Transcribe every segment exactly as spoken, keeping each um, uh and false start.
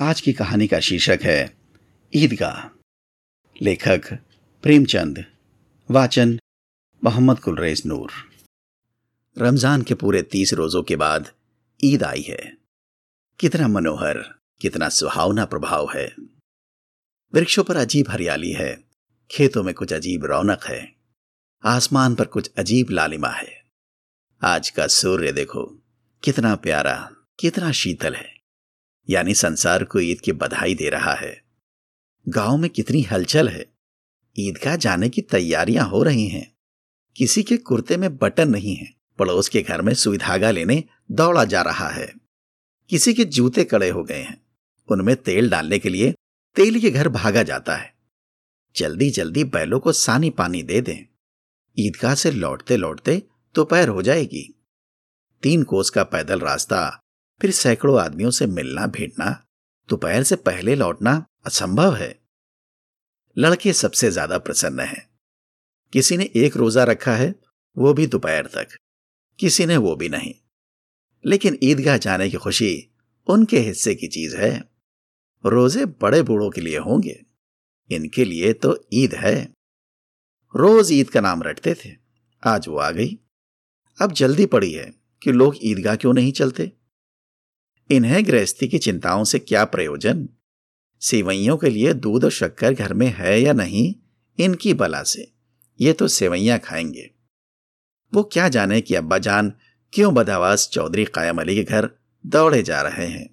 आज की कहानी का शीर्षक है ईदगाह। लेखक प्रेमचंद, वाचन मोहम्मद कुलरेज नूर। रमज़ान के पूरे तीस रोज़ों के बाद ईद आई है। कितना मनोहर, कितना सुहावना प्रभाव है। वृक्षों पर अजीब हरियाली है, खेतों में कुछ अजीब रौनक है, आसमान पर कुछ अजीब लालिमा है। आज का सूर्य देखो, कितना प्यारा, कितना शीतल है, यानी संसार को ईद की बधाई दे रहा है। गांव में कितनी हलचल है, ईदगाह जाने की तैयारियां हो रही हैं। किसी के कुर्ते में बटन नहीं है, पड़ोस के घर में सुई धागा लेने दौड़ा जा रहा है। किसी के जूते कड़े हो गए हैं, उनमें तेल डालने के लिए तेल के घर भागा जाता है। जल्दी जल्दी बैलों को सानी पानी दे दें, ईदगाह से लौटते लौटते दोपहर हो जाएगी। तीन कोस का पैदल रास्ता, फिर सैकड़ों आदमियों से मिलना भेंटना, दोपहर से पहले लौटना असंभव है। लड़के सबसे ज्यादा प्रसन्न हैं। किसी ने एक रोजा रखा है, वो भी दोपहर तक, किसी ने वो भी नहीं। लेकिन ईदगाह जाने की खुशी उनके हिस्से की चीज है। रोजे बड़े बूढ़ों के लिए होंगे, इनके लिए तो ईद है। रोज ईद का नाम रटते थे, आज वो आ गई। अब जल्दी पड़ी है कि लोग ईदगाह क्यों नहीं चलते। इन्हें गृहस्थी की चिंताओं से क्या प्रयोजन। सेवैयों के लिए दूध और शक्कर घर में है या नहीं, इनकी बला से, ये तो सेवैयां खाएंगे। वो क्या जाने कि अब्बाजान क्यों बदहवास चौधरी कायम अली के घर दौड़े जा रहे हैं।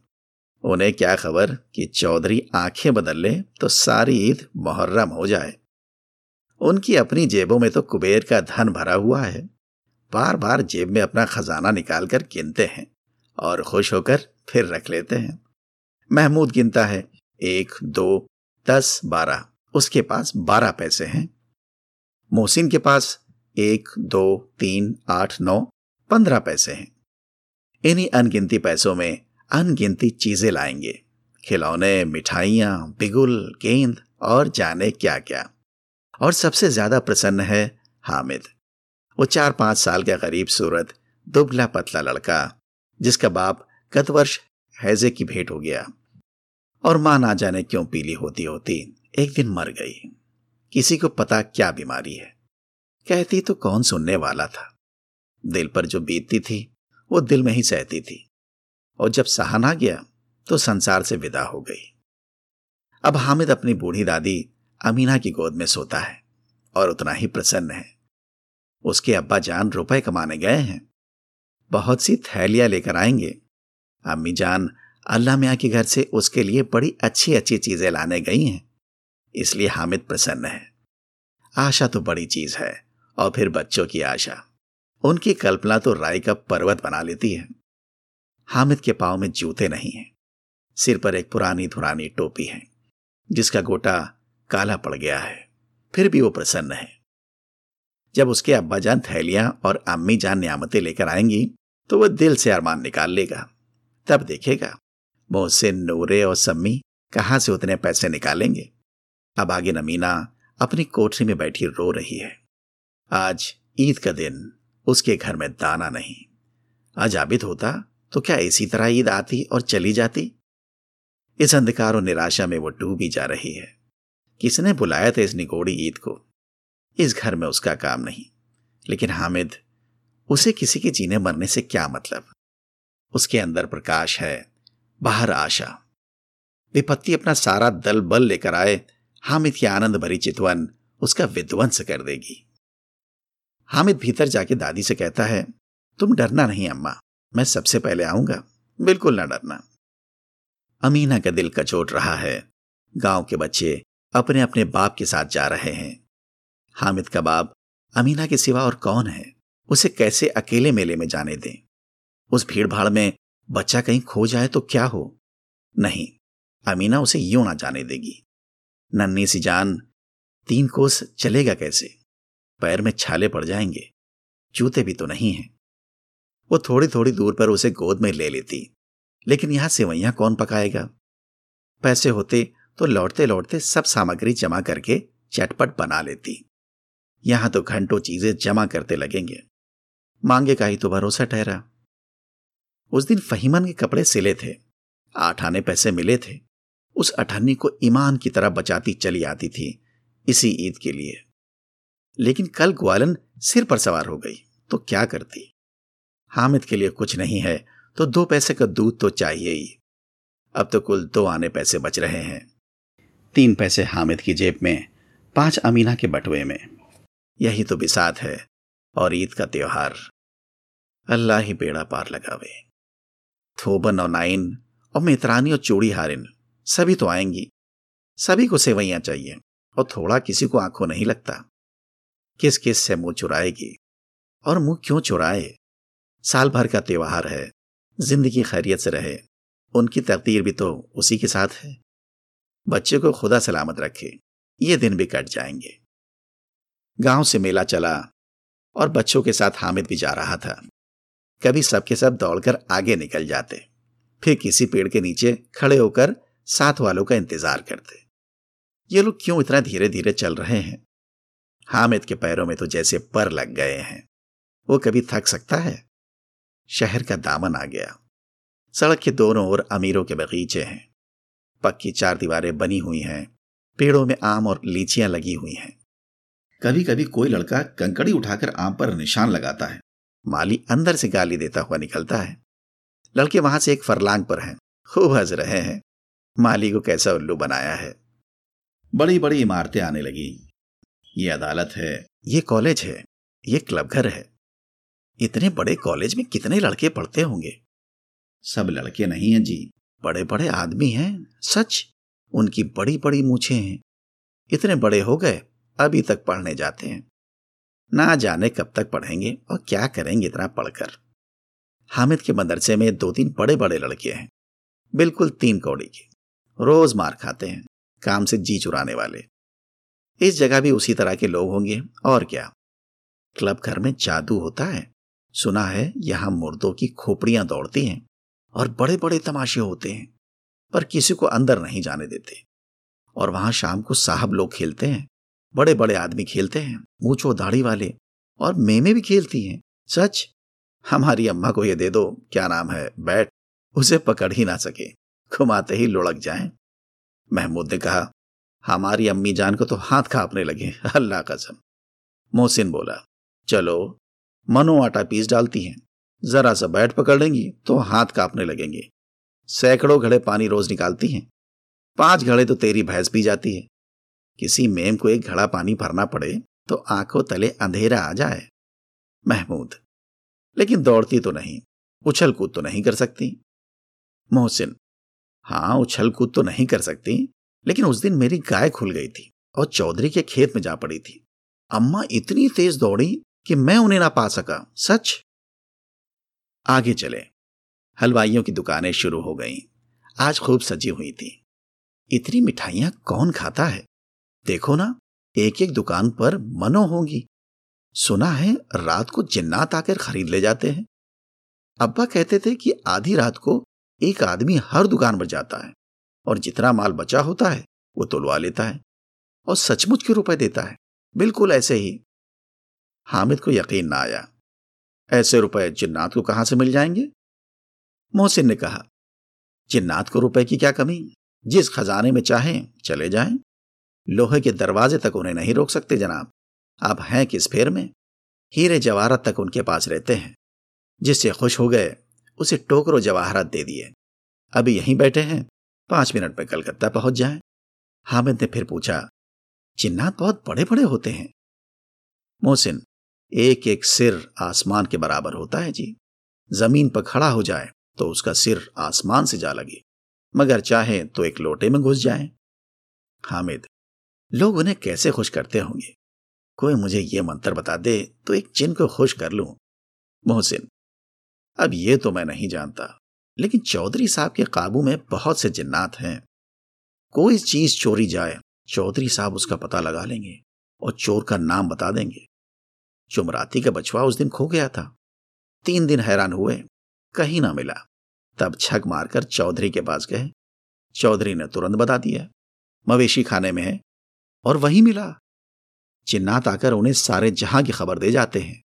उन्हें क्या खबर कि चौधरी आंखें बदल ले तो सारी ईद मुहर्रम हो जाए। उनकी अपनी जेबों में तो कुबेर का धन भरा हुआ है। बार बार जेब में अपना खजाना निकालकर गिनते हैं और खुश होकर फिर रख लेते हैं। महमूद गिनता है, एक, दो, दस, बारह। उसके पास बारह पैसे हैं। मोहसिन के पास एक, दो, तीन, आठ, नौ, पंद्रह पैसे हैं। इन्हीं अनगिनती पैसों में अनगिनती चीजें लाएंगे, खिलौने, मिठाइयाँ, बिगुल, गेंद और जाने क्या क्या। और सबसे ज्यादा प्रसन्न है हामिद। वो चार पांच साल का गरीब सूरत दुबला पतला लड़का, जिसका बाप गत वर्ष हैजे की भेंट हो गया और मां ना जाने क्यों पीली होती होती एक दिन मर गई। किसी को पता क्या बीमारी है, कहती तो कौन सुनने वाला था। दिल पर जो बीतती थी वो दिल में ही सहती थी, और जब सहा ना गया तो संसार से विदा हो गई। अब हामिद अपनी बूढ़ी दादी अमीना की गोद में सोता है और उतना ही प्रसन्न है। उसके अब्बा जान रुपए कमाने गए हैं, बहुत सी थैलियां लेकर आएंगे। अम्मी जान अल्लाह मियां के घर से उसके लिए बड़ी अच्छी अच्छी चीजें लाने गई हैं, इसलिए हामिद प्रसन्न है। आशा तो बड़ी चीज है, और फिर बच्चों की आशा, उनकी कल्पना तो राई का पर्वत बना लेती है। हामिद के पाँव में जूते नहीं हैं, सिर पर एक पुरानी धुरानी टोपी है जिसका गोटा काला पड़ गया है, फिर भी वो प्रसन्न है। जब उसके अब्बाजान थैलियां और अम्मी जान न्यामतें लेकर आएंगी तो वह दिल से अरमान निकाल लेगा। तब देखेगा मोहसिन, नूरे और सम्मी कहाँ से उतने पैसे निकालेंगे। अब आगे अमीना अपनी कोठरी में बैठी रो रही है। आज ईद का दिन, उसके घर में दाना नहीं। आज आबिद होता तो क्या इसी तरह ईद आती और चली जाती। इस अंधकार और निराशा में वो डूबी जा रही है। किसने बुलाया था इस निगोड़ी ईद को। इस घर में उसका काम नहीं, लेकिन हामिद, उसे किसी के जीने मरने से क्या मतलब। उसके अंदर प्रकाश है, बाहर आशा। विपत्ति अपना सारा दल बल लेकर आए, हामिद की आनंद भरी चितवन उसका विध्वंस कर देगी। हामिद भीतर जाके दादी से कहता है, तुम डरना नहीं अम्मा, मैं सबसे पहले आऊंगा, बिल्कुल ना डरना। अमीना का दिल कचोट रहा है। गांव के बच्चे अपने अपने बाप के साथ जा रहे हैं। हामिद का बाप अमीना के सिवा और कौन है। उसे कैसे अकेले मेले में जाने दें। उस भीड़ भाड़ में बच्चा कहीं खो जाए तो क्या हो। नहीं, अमीना उसे यूं ना जाने देगी। नन्ही सी जान, तीन कोस चलेगा कैसे। पैर में छाले पड़ जाएंगे, जूते भी तो नहीं हैं। वो थोड़ी थोड़ी दूर पर उसे गोद में ले लेती, लेकिन यहां सेवैयां कौन पकाएगा। पैसे होते तो लौटते लौटते सब सामग्री जमा करके चटपट बना लेती। यहां तो घंटों चीजें जमा करते लगेंगे। मांगे का ही तो भरोसा ठहरा। उस दिन फहीमान के कपड़े सिले थे, आठ आने पैसे मिले थे, उस अठन्नी को ईमान की तरह बचाती चली आती थी इसी ईद के लिए। लेकिन कल ग्वालन सिर पर सवार हो गई तो क्या करती। हामिद के लिए कुछ नहीं है तो दो पैसे का दूध तो चाहिए ही। अब तो कुल दो आने पैसे बच रहे हैं, तीन पैसे हामिद की जेब में, पांच अमीना के बटुए में। यही तो बिसात है और ईद का त्योहार। अल्लाह ही बेड़ा पार लगावे। थोबन और नाइन और मेतरानी और चूड़ी हारिन सभी तो आएंगी, सभी को सेवैयां चाहिए और थोड़ा किसी को आंखों नहीं लगता। किस किस से मुंह चुराएगी और मुंह क्यों चुराए। साल भर का त्योहार है, जिंदगी खैरियत से रहे, उनकी तकदीर भी तो उसी के साथ है। बच्चे को खुदा सलामत रखे, ये दिन भी कट जाएंगे। गांव से मेला चला और बच्चों के साथ हामिद भी जा रहा था। कभी सबके सब दौड़कर आगे निकल जाते, फिर किसी पेड़ के नीचे खड़े होकर साथ वालों का इंतजार करते। ये लोग क्यों इतना धीरे धीरे चल रहे हैं। हामिद के पैरों में तो जैसे पर लग गए हैं। वो कभी थक सकता है। शहर का दामन आ गया। सड़क के दोनों ओर अमीरों के बगीचे हैं, पक्की चार दीवारें बनी हुई हैं, पेड़ों में आम और लीचियां लगी हुई हैं। कभी कभी कोई लड़का कंकड़ी उठाकर आम पर निशान लगाता है। माली अंदर से गाली देता हुआ निकलता है। लड़के वहां से एक फरलांग पर हैं, खूब हंस रहे हैं। माली को कैसा उल्लू बनाया है। बड़ी बड़ी इमारतें आने लगी। ये अदालत है, ये कॉलेज है, ये क्लब घर है। इतने बड़े कॉलेज में कितने लड़के पढ़ते होंगे। सब लड़के नहीं हैं जी, बड़े बड़े आदमी हैं सच। उनकी बड़ी बड़ी मूंछें हैं। इतने बड़े हो गए अभी तक पढ़ने जाते हैं। ना जाने कब तक पढ़ेंगे और क्या करेंगे इतना पढ़कर। हामिद के मदरसे में दो तीन बड़े बड़े लड़के हैं, बिल्कुल तीन कौड़ी के, रोज मार खाते हैं, काम से जी चुराने वाले। इस जगह भी उसी तरह के लोग होंगे और क्या। क्लब घर में जादू होता है, सुना है। यहां मुर्दों की खोपड़ियां दौड़ती हैं और बड़े बड़े तमाशे होते हैं, पर किसी को अंदर नहीं जाने देते। और वहां शाम को साहब लोग खेलते हैं, बड़े बड़े आदमी खेलते हैं, मूंछों दाढ़ी वाले, और मेमे भी खेलती हैं सच। हमारी अम्मा को ये दे दो, क्या नाम है, बैट, उसे पकड़ ही ना सके, घुमाते ही लुढ़क जाए। महमूद ने कहा, हमारी अम्मी जान को तो हाथ कांपने लगे, अल्लाह कसम। मोहसिन बोला, चलो मनो आटा पीस डालती हैं, जरा सा बैट पकड़ लेंगी तो हाथ कांपने लगेंगे। सैकड़ों घड़े पानी रोज निकालती हैं, पांच घड़े तो तेरी भैंस पी जाती है। किसी मेम को एक घड़ा पानी भरना पड़े तो आंखों तले अंधेरा आ जाए। महमूद, लेकिन दौड़ती तो नहीं, उछल कूद तो नहीं कर सकती। मोहसिन, हाँ उछल कूद तो नहीं कर सकती, लेकिन उस दिन मेरी गाय खुल गई थी और चौधरी के खेत में जा पड़ी थी। अम्मा इतनी तेज दौड़ी कि मैं उन्हें ना पा सका सच। आगे चले, हलवाइयों की दुकानें शुरू हो गईं। आज खूब सजी हुई थी। इतनी मिठाइयां कौन खाता है। देखो ना, एक एक दुकान पर मनो होंगी। सुना है रात को जिन्नात आकर खरीद ले जाते हैं। अब्बा कहते थे कि आधी रात को एक आदमी हर दुकान पर जाता है और जितना माल बचा होता है वो तुलवा लेता है और सचमुच के रुपए देता है, बिल्कुल ऐसे ही। हामिद को यकीन ना आया, ऐसे रुपए जिन्नात को कहां से मिल जाएंगे। मोहसिन ने कहा, जिन्नात को रुपए की क्या कमी, जिस खजाने में चाहें चले जाएं, लोहे के दरवाजे तक उन्हें नहीं रोक सकते जनाब। आप हैं किस फेर में। हीरे जवाहरात तक उनके पास रहते हैं। जिससे खुश हो गए उसे टोकरो जवाहरात दे दिए। अभी यहीं बैठे हैं, पांच मिनट में कलकत्ता पहुंच जाएं। हामिद ने फिर पूछा, जिन्नात बहुत बड़े बड़े होते हैं। मोहसिन, एक एक सिर आसमान के बराबर होता है जी। जमीन पर खड़ा हो जाए तो उसका सिर आसमान से जा लगे, मगर चाहे तो एक लोटे में घुस जाए। हामिद, लोग उन्हें कैसे खुश करते होंगे। कोई मुझे ये मंत्र बता दे तो एक जिन को खुश कर लूं। मोहसिन, अब ये तो मैं नहीं जानता, लेकिन चौधरी साहब के काबू में बहुत से जिन्नात हैं। कोई चीज चोरी जाए, चौधरी साहब उसका पता लगा लेंगे और चोर का नाम बता देंगे। चुमराती का बछवा उस दिन खो गया था। तीन दिन हैरान हुए, कहीं ना मिला। तब छक मारकर चौधरी के पास गए। चौधरी ने तुरंत बता दिया, मवेशी खाने में है, और वहीं मिला। जिन्नात आकर उन्हें सारे जहां की खबर दे जाते हैं।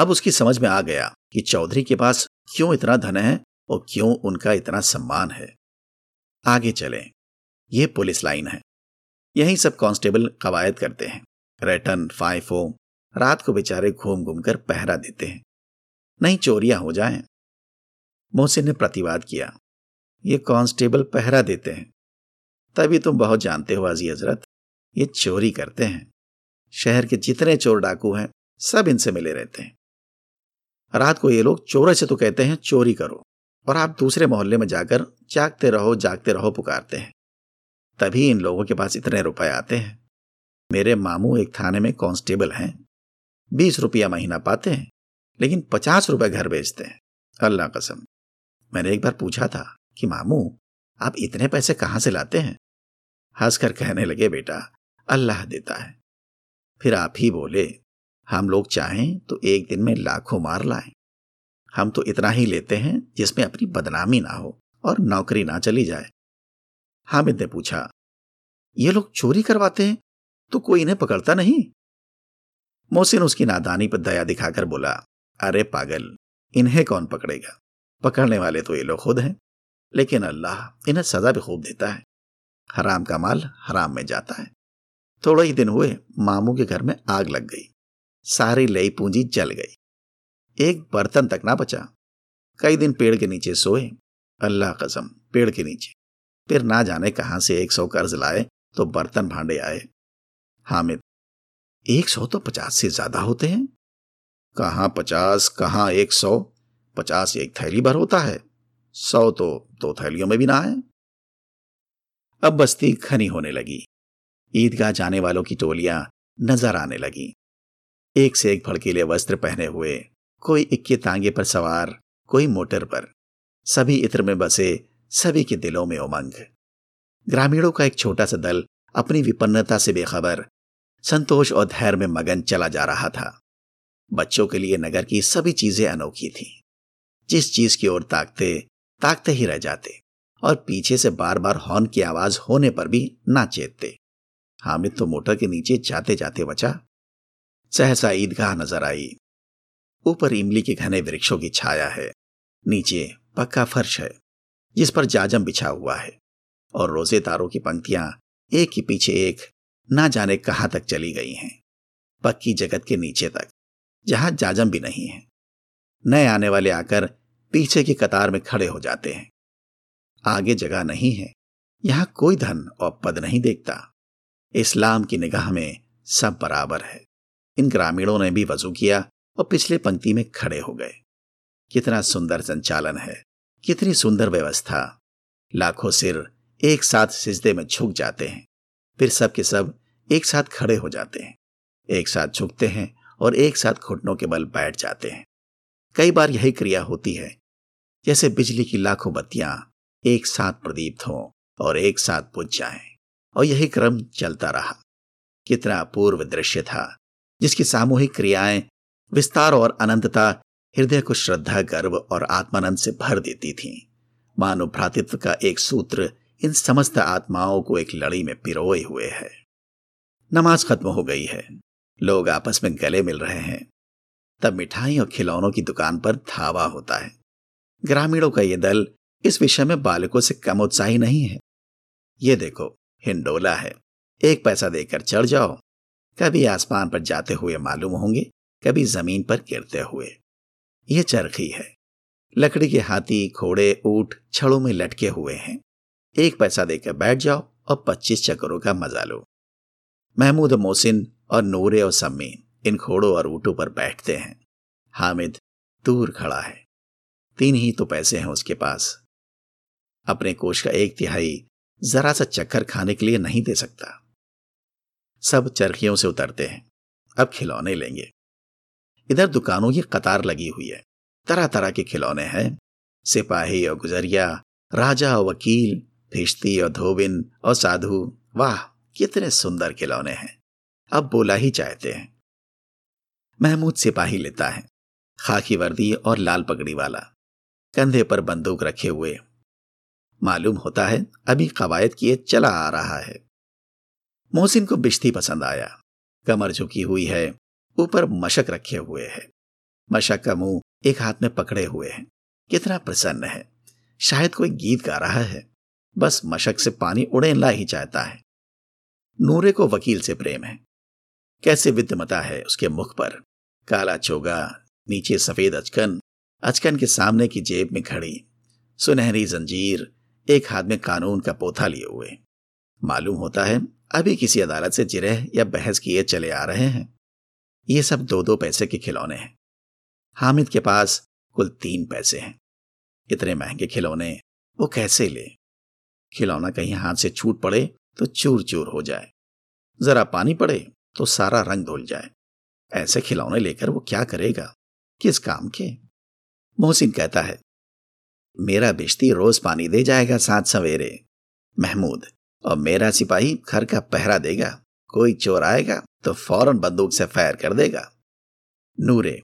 अब उसकी समझ में आ गया कि चौधरी के पास क्यों इतना धन है और क्यों उनका इतना सम्मान है। आगे चले, ये पुलिस लाइन है, यही सब कांस्टेबल कवायद करते हैं। रैटन फाइफो रात को बेचारे घूम घूम कर पहरा देते हैं, नहीं चोरियां हो जाएं। मोहसिन ने प्रतिवाद किया, ये कांस्टेबल पहरा देते हैं, तभी तुम बहुत जानते हो अजी हजरत, ये चोरी करते हैं। शहर के जितने चोर डाकू हैं सब इनसे मिले रहते हैं। रात को ये लोग चोरों से तो कहते हैं चोरी करो, और आप दूसरे मोहल्ले में जाकर जागते रहो जागते रहो पुकारते हैं, तभी इन लोगों के पास इतने रुपए आते हैं। मेरे मामू एक थाने में कांस्टेबल हैं, बीस रुपया महीना पाते हैं, लेकिन पचास रुपये घर बेचते हैं। अल्लाह कसम, मैंने एक बार पूछा था कि मामू आप इतने पैसे कहाँ से लाते हैं? हंसकर कहने लगे, बेटा अल्लाह देता है। फिर आप ही बोले, हम लोग चाहें तो एक दिन में लाखों मार लाएं, हम तो इतना ही लेते हैं जिसमें अपनी बदनामी ना हो और नौकरी ना चली जाए। हामिद ने पूछा, ये लोग चोरी करवाते हैं तो कोई इन्हें पकड़ता नहीं? मोहसिन उसकी नादानी पर दया दिखाकर बोला, अरे पागल, इन्हें कौन पकड़ेगा, पकड़ने वाले तो ये लोग खुद हैं, लेकिन अल्लाह इन्हें सजा भी खूब देता है। हराम का माल हराम में जाता है। थोड़े ही दिन हुए मामू के घर में आग लग गई, सारी लई पूंजी जल गई, एक बर्तन तक ना बचा। कई दिन पेड़ के नीचे सोए, अल्लाह कसम पेड़ के नीचे। फिर ना जाने कहां से एक सौ कर्ज लाए तो बर्तन भांडे आए। हामिद, एक सौ तो पचास से ज्यादा होते हैं। कहाँ पचास, कहाँ एक सौ। पचास एक थैली भर होता है, सौ तो दो थैलियों में भी ना आए। अब बस्ती घनी होने लगी, ईदगाह जाने वालों की टोलियां नजर आने लगी। एक से एक भड़कीले वस्त्र पहने हुए, कोई इक्के तांगे पर सवार, कोई मोटर पर, सभी इत्र में बसे, सभी के दिलों में उमंग। ग्रामीणों का एक छोटा सा दल अपनी विपन्नता से बेखबर, संतोष और धैर्य में मगन चला जा रहा था। बच्चों के लिए नगर की सभी चीजें अनोखी थीं। जिस चीज की ओर ताकते ताकते ही रह जाते और पीछे से बार बार हॉर्न की आवाज होने पर भी ना चेतते। हामिद तो मोटर के नीचे जाते जाते बचा। सहसा ईदगाह नजर आई। ऊपर इमली के घने वृक्षों की छाया है, नीचे पक्का फर्श है जिस पर जाजम बिछा हुआ है, और रोजे तारों की पंक्तियां एक के पीछे एक ना जाने कहाँ तक चली गई हैं, पक्की जगत के नीचे तक जहां जाजम भी नहीं है। नए आने वाले आकर पीछे की कतार में खड़े हो जाते हैं। आगे जगह नहीं है, यहां कोई धन और पद नहीं देखता। इस्लाम की निगाह में सब बराबर है। इन ग्रामीणों ने भी वजू किया और पिछले पंक्ति में खड़े हो गए। कितना सुंदर संचालन है, कितनी सुंदर व्यवस्था। लाखों सिर एक साथ सिजदे में झुक जाते हैं, फिर सब के सब एक साथ खड़े हो जाते हैं, एक साथ झुकते हैं और एक साथ घुटनों के बल बैठ जाते हैं। कई बार यही क्रिया होती है जैसे बिजली की लाखों बत्तियां एक साथ प्रदीप्त हों और एक साथ बुझ जाएं, और यही क्रम चलता रहा। कितना अपूर्व दृश्य था जिसकी सामूहिक क्रियाएं, विस्तार और अनंतता हृदय को श्रद्धा, गर्व और आत्मानंद से भर देती थीं। मानव भ्रातृत्व का एक सूत्र इन समस्त आत्माओं को एक लड़ी में पिरोए हुए है। नमाज खत्म हो गई है, लोग आपस में गले मिल रहे हैं। तब मिठाई और खिलौनों की दुकान पर धावा होता है। ग्रामीणों का यह दल इस विषय में बालकों से कम उत्साही नहीं है। ये देखो हिंडोला है, एक पैसा देकर चढ़ जाओ। कभी आसमान पर जाते हुए मालूम होंगे, कभी जमीन पर गिरते हुए। ये चरखी है, लकड़ी के हाथी, घोड़े, ऊंट छड़ों में लटके हुए हैं। एक पैसा देकर बैठ जाओ और पच्चीस चक्करों का मजा लो। महमूद, मोहसिन और नूरे और सम्मी इन घोड़ों और ऊँटों पर बैठते हैं। हामिद दूर खड़ा है, तीन ही तो पैसे हैं उसके पास। अपने कोष का एक तिहाई जरा सा चक्कर खाने के लिए नहीं दे सकता। सब चरखियों से उतरते हैं, अब खिलौने लेंगे। इधर दुकानों की कतार लगी हुई है, तरह तरह के खिलौने हैं। सिपाही और गुजरिया, राजा और वकील, भिश्ती और धोबिन और साधु। वाह, कितने सुंदर खिलौने हैं, अब बोला ही चाहते हैं। महमूद सिपाही लेता है, खाकी वर्दी और लाल पगड़ी वाला, कंधे पर बंदूक रखे हुए। मालूम होता है अभी कवायद किए चला आ रहा है। मोहसिन को बिश्ती पसंद आया, कमर झुकी हुई है, ऊपर मशक रखे हुए है, मशक का मुंह एक हाथ में पकड़े हुए है। कितना प्रसन्न है, शायद कोई गीत गा रहा है। बस मशक से पानी उड़ेला ही चाहता है। नूरे को वकील से प्रेम है, कैसे विद्यमता है उसके मुख पर, काला चोगा, नीचे सफेद अचकन, अचकन के सामने की जेब में घड़ी, सुनहरी जंजीर, एक हाथ में कानून का पोथा लिए हुए। मालूम होता है अभी किसी अदालत से जिरह या बहस किए चले आ रहे हैं। ये सब दो दो पैसे के खिलौने हैं। हामिद के पास कुल तीन पैसे हैं। इतने महंगे खिलौने वो कैसे ले? खिलौना कहीं हाथ से छूट पड़े तो चूर चूर हो जाए, जरा पानी पड़े तो सारा रंग धुल जाए। ऐसे खिलौने लेकर वो क्या करेगा, किस काम के? मोहसिन कहता है, मेरा बिश्ती रोज पानी दे जाएगा सात सवेरे, महमूद, और मेरा सिपाही घर का पहरा देगा, कोई चोर आएगा तो फौरन बंदूक से फायर कर देगा। नूरे,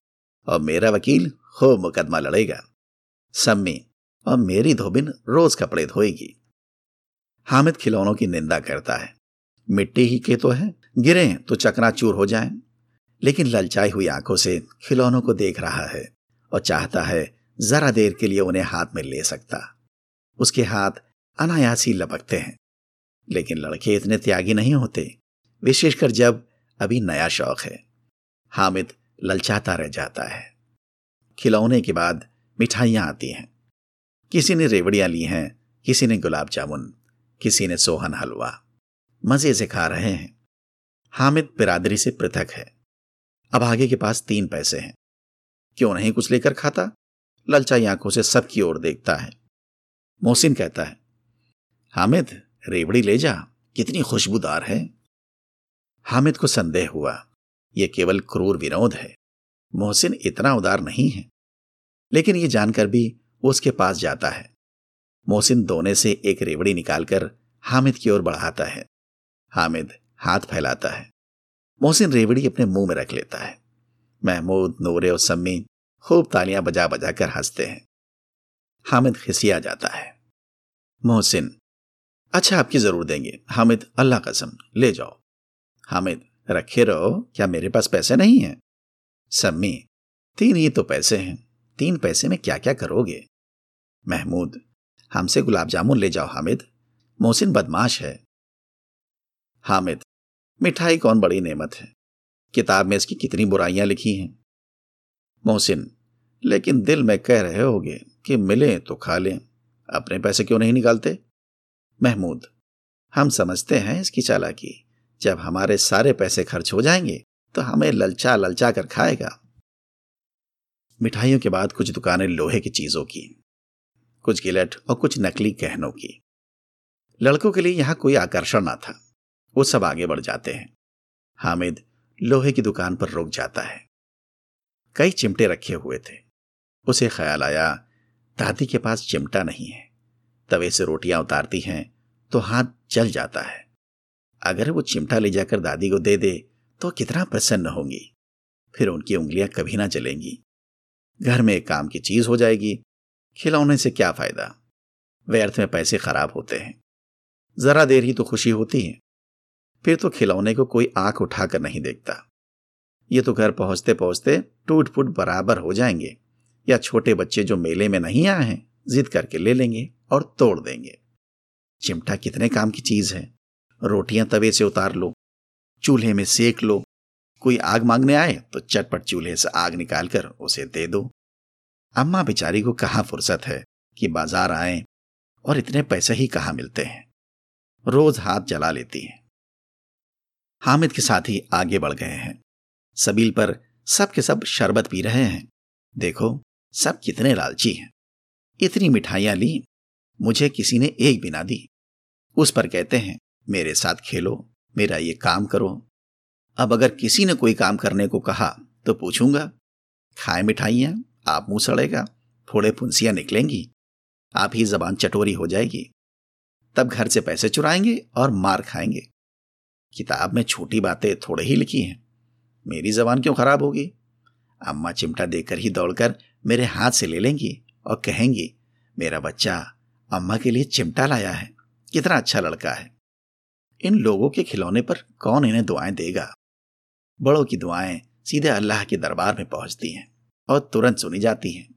और मेरा वकील खूब मुकदमा लड़ेगा। सम्मी, और मेरी धोबिन रोज कपड़े धोएगी। हामिद खिलौनों की निंदा करता है। मिट्टी ही के तो है, गिरे तो चकनाचूर हो जाएं, लेकिन ललचाई हुई आंखों से खिलौनों को देख रहा है और चाहता है जरा देर के लिए उन्हें हाथ में ले सकता। उसके हाथ अनायास ही लपकते हैं, लेकिन लड़के इतने त्यागी नहीं होते, विशेषकर जब अभी नया शौक है। हामिद ललचाता रह जाता है। खिलौने के बाद मिठाइयाँ आती हैं। किसी ने रेवड़ियाँ ली हैं, किसी ने गुलाब जामुन, किसी ने सोहन हलवा। मजे से खा रहे हैं। हामिद बिरादरी से पृथक है। अब आगे के पास तीन पैसे हैं, क्यों नहीं कुछ लेकर खाता? ललचाई आंखों से सबकी ओर देखता है। मोहसिन कहता है, हामिद रेवड़ी ले जा, कितनी खुशबूदार है। हामिद को संदेह हुआ, यह केवल क्रूर विनोद है, मोहसिन इतना उदार नहीं है। लेकिन यह जानकर भी वो उसके पास जाता है। मोहसिन दोने से एक रेवड़ी निकालकर हामिद की ओर बढ़ाता है। हामिद हाथ फैलाता है, मोहसिन रेवड़ी अपने मुंह में रख लेता है। महमूद, नूरे और सम्मी खूब तालियां बजा बजा कर हंसते हैं। हामिद खिसिया जाता है। मोहसिन, अच्छा आपकी जरूर देंगे। हामिद, अल्लाह कसम, ले जाओ। हामिद, रखे रहो, क्या मेरे पास पैसे नहीं हैं? सम्मी, तीन ही तो पैसे हैं, तीन पैसे में क्या क्या करोगे? महमूद, हमसे गुलाब जामुन ले जाओ हामिद, मोहसिन बदमाश है। हामिद, मिठाई कौन बड़ी नेमत है, किताब में इसकी कितनी बुराइयां लिखी हैं। मोहसिन, लेकिन दिल में कह रहे होगे कि मिले तो खा लें, अपने पैसे क्यों नहीं निकालते? महमूद, हम समझते हैं इसकी चालाकी, जब हमारे सारे पैसे खर्च हो जाएंगे तो हमें ललचा ललचा कर खाएगा। मिठाइयों के बाद कुछ दुकानें लोहे की चीजों की, कुछ गिलट और कुछ नकली गहनों की। लड़कों के लिए यहां कोई आकर्षण ना था, वो सब आगे बढ़ जाते हैं। हामिद लोहे की दुकान पर रुक जाता है। कई चिमटे रखे हुए थे। उसे ख्याल आया, दादी के पास चिमटा नहीं है, तवे से रोटियां उतारती हैं तो हाथ जल जाता है। अगर वो चिमटा ले जाकर दादी को दे दे तो कितना प्रसन्न होंगी, फिर उनकी उंगलियां कभी ना जलेंगी। घर में एक काम की चीज हो जाएगी, खिलौने से क्या फायदा, व्यर्थ में पैसे खराब होते हैं। जरा देर ही तो खुशी होती है, फिर तो खिलौने को कोई आंख उठाकर नहीं देखता। ये तो घर पहुंचते पहुंचते टूट फूट बराबर हो जाएंगे, या छोटे बच्चे जो मेले में नहीं आए हैं जिद करके ले लेंगे और तोड़ देंगे। चिमटा कितने काम की चीज है। रोटियां तवे से उतार लो, चूल्हे में सेक लो, कोई आग मांगने आए तो चटपट चूल्हे से आग निकालकर उसे दे दो। अम्मा बेचारी को कहाँ फुर्सत है कि बाजार आए, और इतने पैसे ही कहाँ मिलते हैं, रोज हाथ जला लेती है। हामिद के साथ ही आगे बढ़ गए हैं। सबील पर सब के सब शरबत पी रहे हैं। देखो सब कितने लालची हैं, इतनी मिठाइयां ली, मुझे किसी ने एक भी ना दी। उस पर कहते हैं, मेरे साथ खेलो, मेरा ये काम करो। अब अगर किसी ने कोई काम करने को कहा तो पूछूंगा, खाए मिठाइयाँ, आप मुंह सड़ेगा, थोड़े फुंसियाँ निकलेंगी, आप ही जबान चटोरी हो जाएगी, तब घर से पैसे चुराएंगे और मार खाएंगे। किताब में छोटी बातें थोड़े ही लिखी हैं, मेरी जबान क्यों खराब होगी? अम्मा चिमटा देकर ही दौड़कर मेरे हाथ से ले लेंगी और कहेंगी, मेरा बच्चा अम्मा के लिए चिमटा लाया है, कितना अच्छा लड़का है। इन लोगों के खिलौने पर कौन इन्हें दुआएं देगा? बड़ों की दुआएं सीधे अल्लाह के दरबार में पहुंचती हैं और तुरंत सुनी जाती हैं।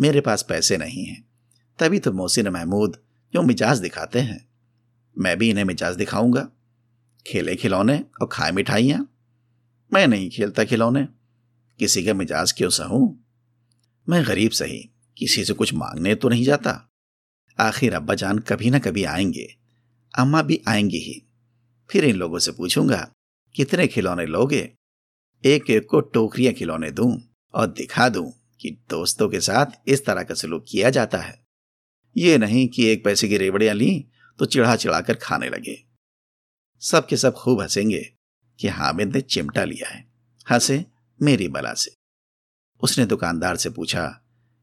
मेरे पास पैसे नहीं हैं, तभी तो मोहसिन महमूद जो मिजाज दिखाते हैं, मैं भी इन्हें मिजाज दिखाऊंगा। खेले खिलौने और खाए मिठाइयाँ, मैं नहीं खेलता खिलौने, किसी का मिजाज क्यों सहूं। मैं गरीब सही, किसी से कुछ मांगने तो नहीं जाता। आखिर अब्बा जान कभी ना कभी आएंगे, अम्मा भी आएंगी ही, फिर इन लोगों से पूछूंगा कितने खिलौने लोगे, एक एक को टोकरियां खिलौने दूं और दिखा दूं कि दोस्तों के साथ इस तरह का सलूक किया जाता है। ये नहीं कि एक पैसे की रेवड़ियां ली तो चिढ़ा चिढ़ा कर खाने लगे। सब के सब खूब हंसेंगे कि हामिद ने चिमटा लिया है, हंसे मेरी बला से। उसने दुकानदार से पूछा,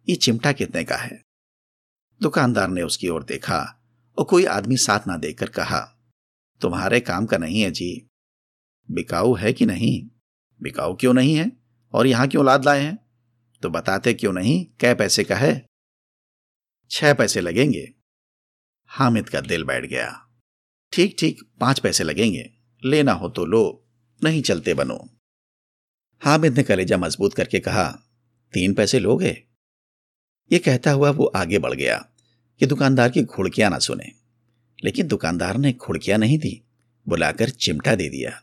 ये चिमटा कितने का है? दुकानदार ने उसकी ओर देखा और कोई आदमी साथ ना देकर कहा, तुम्हारे काम का नहीं है जी। बिकाऊ है कि नहीं? बिकाऊ क्यों नहीं है और यहां क्यों लाद लाए हैं? तो बताते क्यों नहीं कै पैसे का है? छह पैसे लगेंगे। हामिद का दिल बैठ गया। ठीक ठीक पांच पैसे लगेंगे, लेना हो तो लो, नहीं चलते बनो। हामिद ने कलेजा मजबूत करके कहा, तीन पैसे लोगे? ये कहता हुआ वो आगे बढ़ गया कि दुकानदार की घुड़कियां ना सुने, लेकिन दुकानदार ने घुड़कियां नहीं दी, बुलाकर चिमटा दे दिया।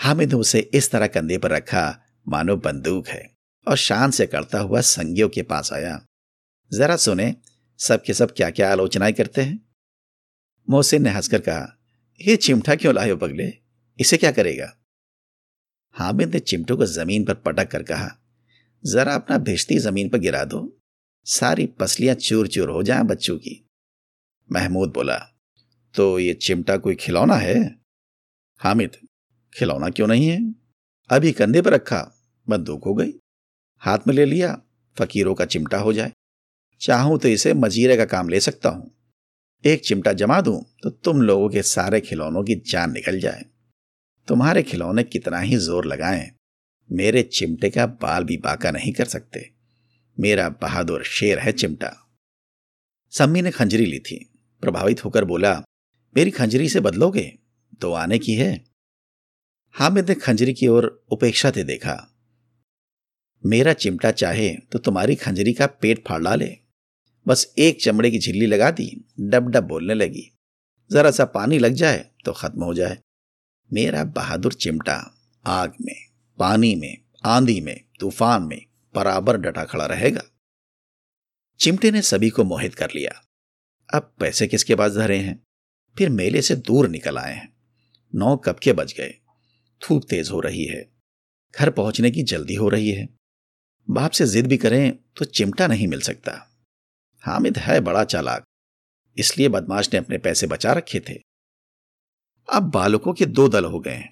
हामिद ने उसे इस तरह कंधे पर रखा मानो बंदूक है और शान से करता हुआ संगियों के पास आया, जरा सुने सब के सब क्या क्या आलोचनाएं करते हैं। मोहसिन ने हंसकर कहा, ये चिमटा क्यों लाए हो पगले, इसे क्या करेगा? हामिद ने चिमटों को जमीन पर पटक कर कहा, जरा अपना भिश्ती जमीन पर गिरा दो, सारी पसलियां चूर चूर हो जाएं बच्चों की। महमूद बोला, तो ये चिमटा कोई खिलौना है? हामिद, खिलौना क्यों नहीं है, अभी कंधे पर रखा बंदूक हो गई, हाथ में ले लिया फकीरों का चिमटा हो जाए, चाहूं तो इसे मजीरे का काम ले सकता हूं, एक चिमटा जमा दूं तो तुम लोगों के सारे खिलौनों की जान निकल जाए। तुम्हारे खिलौने कितना ही जोर लगाएं, मेरे चिमटे का बाल भी बाका नहीं कर सकते, मेरा बहादुर शेर है चिमटा। सम्मी ने खंजरी ली थी, प्रभावित होकर बोला, मेरी खंजरी से बदलोगे? दो आने की है। हामिद ने खंजरी की ओर उपेक्षा से देखा, मेरा चिमटा चाहे तो तुम्हारी खंजरी का पेट फाड़ डाले, बस एक चमड़े की झिल्ली लगा दी, डब डब बोलने लगी, जरा सा पानी लग जाए तो खत्म हो जाए। मेरा बहादुर चिमटा आग में, पानी में, आंधी में, तूफान में बराबर डटा खड़ा रहेगा। चिमटे ने सभी को मोहित कर लिया। अब पैसे किसके पास धरे हैं? फिर मेले से दूर निकल आए हैं। नौ कब के बज गए, धूप तेज हो रही है, घर पहुंचने की जल्दी हो रही है। बाप से जिद भी करें तो चिमटा नहीं मिल सकता। हामिद है बड़ा चालाक, इसलिए बदमाश ने अपने पैसे बचा रखे थे। अब बालकों के दो दल हो गए हैं,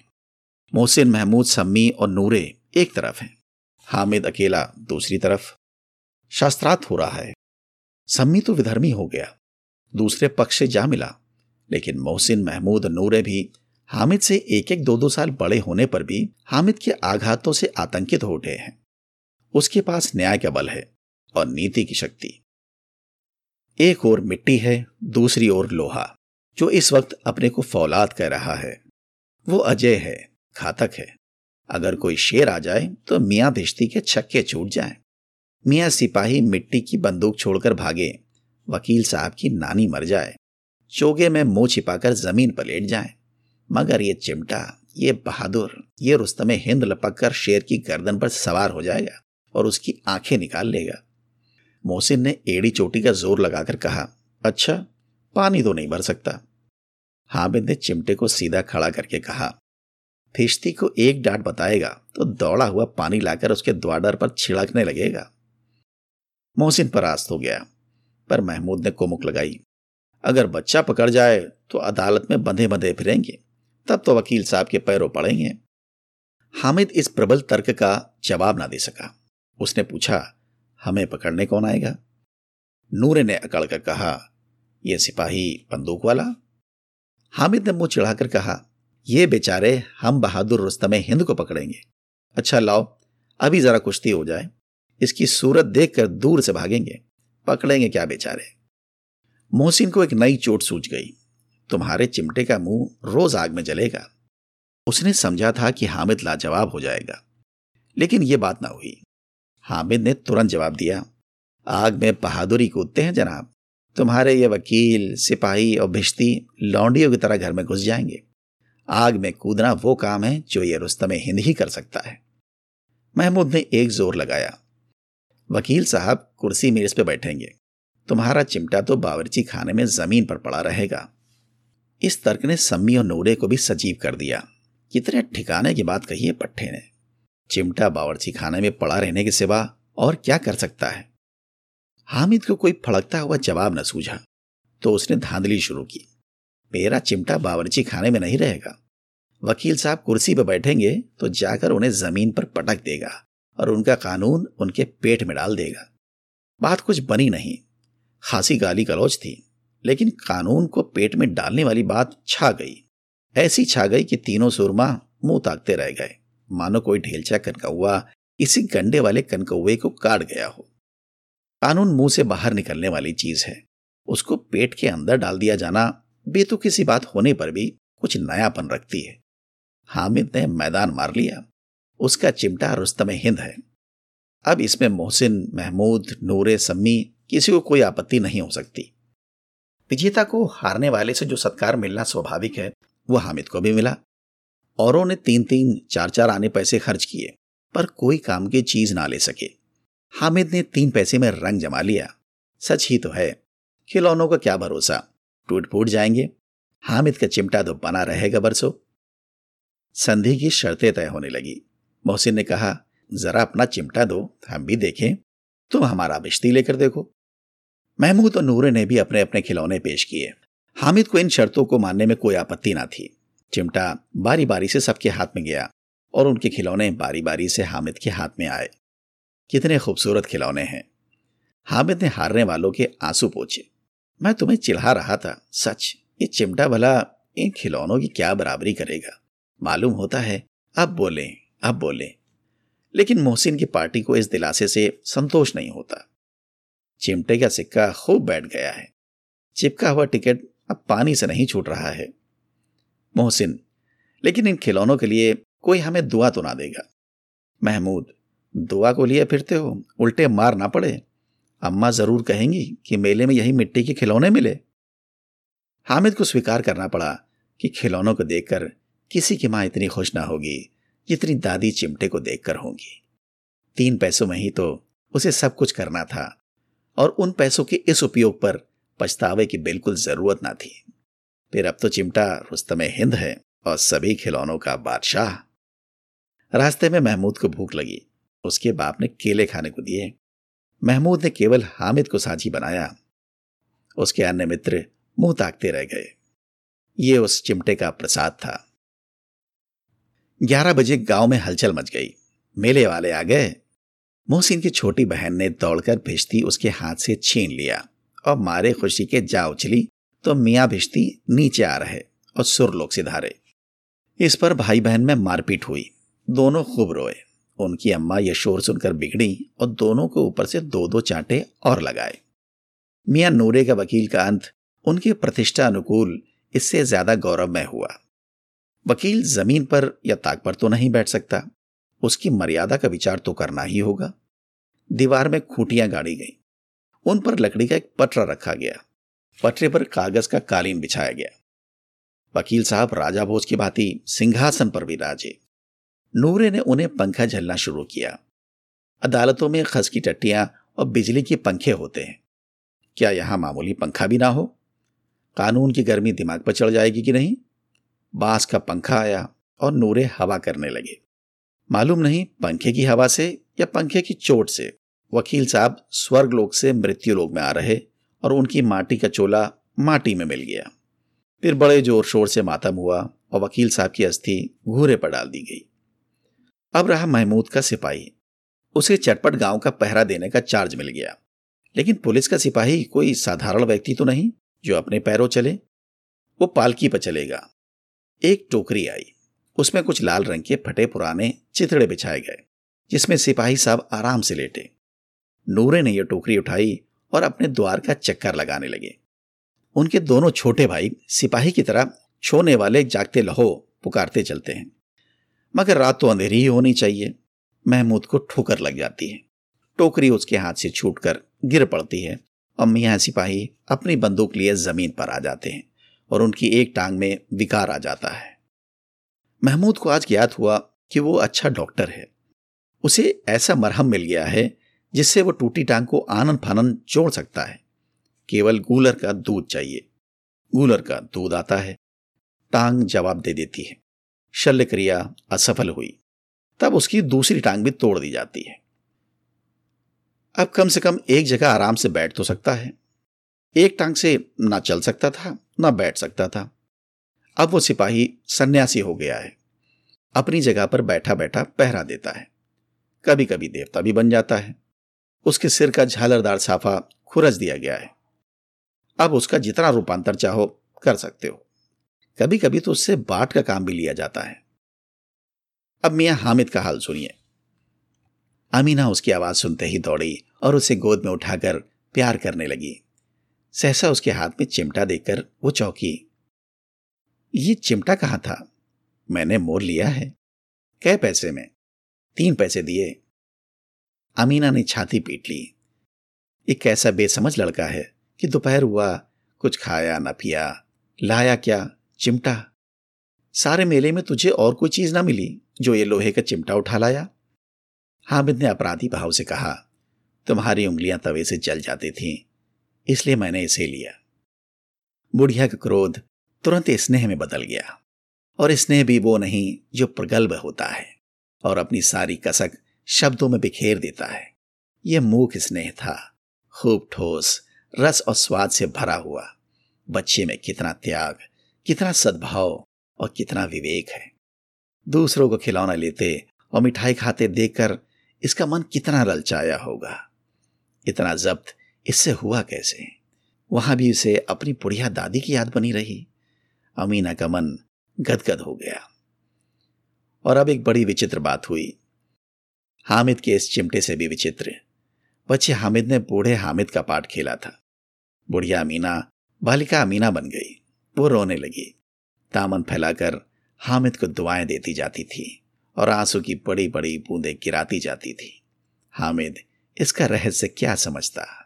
मोहसिन, महमूद, सम्मी और नूरे एक तरफ हैं, हामिद अकेला दूसरी तरफ। शास्त्रार्थ हो रहा है। सम्मी तो विधर्मी हो गया, दूसरे पक्ष से जा मिला, लेकिन मोहसिन, महमूद और नूरे भी हामिद से एक एक दो दो साल बड़े होने पर भी हामिद के आघातों से आतंकित हो उठे हैं। उसके पास न्याय का बल है और नीति की शक्ति। एक ओर मिट्टी है, दूसरी ओर लोहा, जो इस वक्त अपने को फौलाद कह रहा है। वो अजय है, घातक है। अगर कोई शेर आ जाए तो मियाँ भिश्ती के छक्के छूट जाएं। मियाँ सिपाही मिट्टी की बंदूक छोड़कर भागे, वकील साहब की नानी मर जाए, चोगे में मुंह छिपाकर जमीन पर लेट जाए। मगर ये चिमटा, ये बहादुर, ये रुस्तमे हिंद लपक कर शेर की गर्दन पर सवार हो जाएगा और उसकी आंखें निकाल लेगा। मोहसिन ने एड़ी चोटी का जोर लगाकर कहा, अच्छा पानी तो नहीं भर सकता। हामिद ने चिमटे को सीधा खड़ा करके कहा, फिश्ती को एक डांट बताएगा तो दौड़ा हुआ पानी लाकर उसके द्वाडर पर छिड़कने लगेगा। मोहसिन परास्त हो गया, पर महमूद ने कुमुक लगाई, अगर बच्चा पकड़ जाए तो अदालत में बंधे बंधे फिरेंगे, तब तो वकील साहब के पैरों पड़ेंगे। हामिद इस प्रबल तर्क का जवाब ना दे सका। उसने पूछा, हमें पकड़ने कौन आएगा? नूरे ने अकड़ कर कहा, यह सिपाही बंदूक वाला। हामिद ने मुंह चिढ़ाकर कहा, ये बेचारे हम बहादुर रुस्तमे हिंद को पकड़ेंगे। अच्छा लाओ, अभी जरा कुश्ती हो जाए, इसकी सूरत देखकर दूर से भागेंगे, पकड़ेंगे क्या बेचारे। मोहसिन को एक नई चोट सूझ गई, तुम्हारे चिमटे का मुंह रोज आग में जलेगा। उसने समझा था कि हामिद लाजवाब हो जाएगा, लेकिन यह बात ना हुई। हामिद ने तुरंत जवाब दिया, आग में बहादुरी कूदते हैं जनाब, तुम्हारे ये वकील, सिपाही और भिश्ती लौंडियों की तरह घर में घुस जाएंगे। आग में कूदना वो काम है जो ये रुस्तमे हिंद ही कर सकता है। महमूद ने एक जोर लगाया। वकील साहब कुर्सी मेज पे बैठेंगे, तुम्हारा चिमटा तो बावर्ची खाने में जमीन पर पड़ा रहेगा। इस तर्क ने सम्मी और नूरे को भी सजीव कर दिया। कितने ठिकाने की बात कही है पट्ठे ने। चिमटा बावर्ची खाने में पड़ा रहने के सिवा और क्या कर सकता है। हामिद को कोई फड़कता हुआ जवाब न सूझा तो उसने धांधली शुरू की। मेरा चिमटा बावर्ची खाने में नहीं रहेगा। वकील साहब कुर्सी पर बैठेंगे तो जाकर उन्हें जमीन पर पटक देगा और उनका कानून उनके पेट में डाल देगा। बात कुछ बनी नहीं, खासी गाली गलौज थी, लेकिन कानून को पेट में डालने वाली बात छा गई। ऐसी छा गई कि तीनों सुरमा मुंह ताकते रह गए, मानो कोई ढेलचा कनकौआ इसी गंडे वाले कनकौए को काट गया हो। कानून मुंह से बाहर निकलने वाली चीज है, उसको पेट के अंदर डाल दिया जाना बेतुकी सी बात होने पर भी कुछ नयापन रखती है। हामिद ने मैदान मार लिया। उसका चिमटा रुस्तमे हिंद है। अब इसमें मोहसिन, महमूद, नूरे, सम्मी किसी को कोई आपत्ति नहीं हो सकती। विजेता को हारने वाले से जो सत्कार मिलना स्वाभाविक है वो हामिद को भी मिला। औरों ने तीन तीन चार चार आने पैसे खर्च किए पर कोई काम की चीज ना ले सके। हामिद ने तीन पैसे में रंग जमा लिया। सच ही तो है, खिलौनों का क्या भरोसा, टूट फूट जाएंगे। हामिद का चिमटा तो बना रहेगा बरसों। संधि की शर्तें तय होने लगी। मोहसिन ने कहा, जरा अपना चिमटा दो, हम भी देखें, तुम हमारा बिश्ती लेकर देखो। महमूद और नूरे ने भी अपने अपने खिलौने पेश किए। हामिद को इन शर्तों को मानने में कोई आपत्ति ना थी। चिमटा बारी बारी से सबके हाथ में गया और उनके खिलौने बारी बारी से हामिद के हाथ में आए। कितने खूबसूरत खिलौने हैं। हामिद ने हारने वालों के आंसू पोंछे। मैं तुम्हें चिल्ला रहा था, सच ये चिमटा भला इन खिलौनों की क्या बराबरी करेगा। मालूम होता है अब बोले अब बोले लेकिन मोहसिन की पार्टी को इस दिलासे से संतोष नहीं होता। चिमटे का सिक्का खूब बैठ गया है, चिपका हुआ टिकट अब पानी से नहीं छूट रहा है। मोहसिन, लेकिन इन खिलौनों के लिए कोई हमें दुआ तो ना देगा। महमूद, दुआ को लिए फिरते हो, उल्टे मार ना पड़े, अम्मा जरूर कहेंगी कि मेले में यही मिट्टी के खिलौने मिले। हामिद को स्वीकार करना पड़ा कि खिलौनों को देखकर किसी की मां इतनी खुश ना होगी जितनी दादी चिमटे को देखकर होंगी। तीन पैसों में ही तो उसे सब कुछ करना था और उन पैसों के इस उपयोग पर पछतावे की बिल्कुल जरूरत ना थी। फिर अब तो चिमटा रुस्तमे हिंद है और सभी खिलौनों का बादशाह। रास्ते में महमूद को भूख लगी। उसके बाप ने केले खाने को दिए। महमूद ने केवल हामिद को साझी बनाया। उसके अन्य मित्र मुंह ताकते रह गए। ये उस चिमटे का प्रसाद था। ग्यारह बजे गांव में हलचल मच गई। मेले वाले आ गए। मोहसिन की छोटी बहन ने दौड़कर भिश्ती उसके हाथ से छीन लिया और मारे खुशी के जा उछली तो मियाँ भिश्ती नीचे आ रहे और सुरलोक सिधारे। इस पर भाई बहन में मारपीट हुई। दोनों खूब रोए। उनकी अम्मा यह शोर सुनकर बिगड़ी और दोनों को ऊपर से दो दो चांटे और लगाए। मियाँ नूरे का वकील का अंत उनकी प्रतिष्ठा अनुकूल इससे ज्यादा गौरवमय हुआ। वकील जमीन पर या ताक पर तो नहीं बैठ सकता, उसकी मर्यादा का विचार तो करना ही होगा। दीवार में खूंटियां गाड़ी गईं। उन पर लकड़ी का एक पटरा रखा गया। पटरे पर कागज का कालीन बिछाया गया। वकील साहब राजा भोज की भांति सिंहासन पर विराजे। नूरे ने उन्हें पंखा झलना शुरू किया। अदालतों में खस की टट्टियां और बिजली के पंखे होते हैं, क्या यहां मामूली पंखा भी ना हो। कानून की गर्मी दिमाग पर चढ़ जाएगी कि नहीं। बांस का पंखा आया और नूरे हवा करने लगे। मालूम नहीं पंखे की हवा से या पंखे की चोट से वकील साहब स्वर्गलोक से मृत्युलोक में आ रहे और उनकी माटी का चोला माटी में मिल गया। फिर बड़े जोर शोर से मातम हुआ और वकील साहब की अस्थि घूरे पर डाल दी गई। अब रहा महमूद का सिपाही। उसे चटपट गांव का पहरा देने का चार्ज मिल गया। लेकिन पुलिस का सिपाही कोई साधारण व्यक्ति तो नहीं जो अपने पैरों चले। वो पालकी पर चलेगा। एक टोकरी आई, उसमें कुछ लाल रंग के फटे पुराने चितड़े बिछाए गए जिसमें सिपाही साहब आराम से लेटे। नूरे ने यह टोकरी उठाई और अपने द्वार का चक्कर लगाने लगे। उनके दोनों छोटे भाई सिपाही की तरह छोने वाले जागते लहो पुकारते चलते हैं। मगर रात तो अंधेरी ही होनी चाहिए। महमूद को ठोकर लग जाती है। टोकरी उसके हाथ से छूटकर गिर पड़ती है और मियाँ सिपाही अपनी बंदूक लिए ज़मीन पर आ जाते हैं और उनकी एक टांग में विकार आ जाता है। महमूद को आज ज्ञात हुआ कि वो अच्छा डॉक्टर है। उसे ऐसा मरहम मिल गया है जिससे वो टूटी टांग को आनन फानन जोड़ सकता है। केवल गूलर का दूध चाहिए। गूलर का दूध आता है। टांग जवाब दे देती है। शल्यक्रिया असफल हुई। तब उसकी दूसरी टांग भी तोड़ दी जाती है। अब कम से कम एक जगह आराम से बैठ तो सकता है। एक टांग से ना चल सकता था ना बैठ सकता था। अब वो सिपाही सन्यासी हो गया है। अपनी जगह पर बैठा बैठा पहरा देता है। कभी कभी देवता भी बन जाता है। उसके सिर का झालरदार साफा खुरच दिया गया है। अब उसका जितना रूपांतर चाहो कर सकते हो। कभी कभी तो उससे बाट का काम भी लिया जाता है। अब मियाँ हामिद का हाल सुनिए। अमीना उसकी आवाज़ सुनते ही दौड़ी और उसे गोद में उठाकर प्यार करने लगी। सहसा उसके हाथ में चिमटा देकर वो चौंकी। ये चिमटा कहाँ था? मैंने मोल लिया है। कै पैसे में? तीन पैसे दिए। अमीना ने छाती पीट ली। एक कैसा बेसमझ लड़का है कि दोपहर हुआ, कुछ खाया ना पिया, लाया क्या? चिमटा। सारे मेले में तुझे और कोई चीज ना मिली जो ये लोहे का चिमटा उठा लाया? हामिद ने अपराधी भाव से कहा, तुम्हारी उंगलियां तवे से जल जाती थीं, इसलिए मैंने इसे लिया। बुढ़िया का क्रोध तुरंत स्नेह में बदल गया, और स्नेह भी वो नहीं जो प्रगल्भ होता है और अपनी सारी कसक शब्दों में बिखेर देता है। यह मूक स्नेह था, खूब ठोस, रस और स्वाद से भरा हुआ। बच्चे में कितना त्याग, कितना सद्भाव और कितना विवेक है। दूसरों को खिलौना लेते और मिठाई खाते देखकर इसका मन कितना ललचाया होगा। इतना जब्त इससे हुआ कैसे? वहां भी उसे अपनी बुढ़िया दादी की याद बनी रही। अमीना का मन गदगद हो गया। और अब एक बड़ी विचित्र बात हुई, हामिद के इस चिमटे से भी विचित्र। बच्चे हामिद ने बूढ़े हामिद का पाठ खेला था। बुढ़िया अमीना बालिका अमीना बन गई। वो रोने लगी, दामन फैलाकर हामिद को दुआएं देती जाती थी और आंसू की बड़ी बड़ी बूंदें गिराती जाती थी। हामिद इसका रहस्य क्या समझता?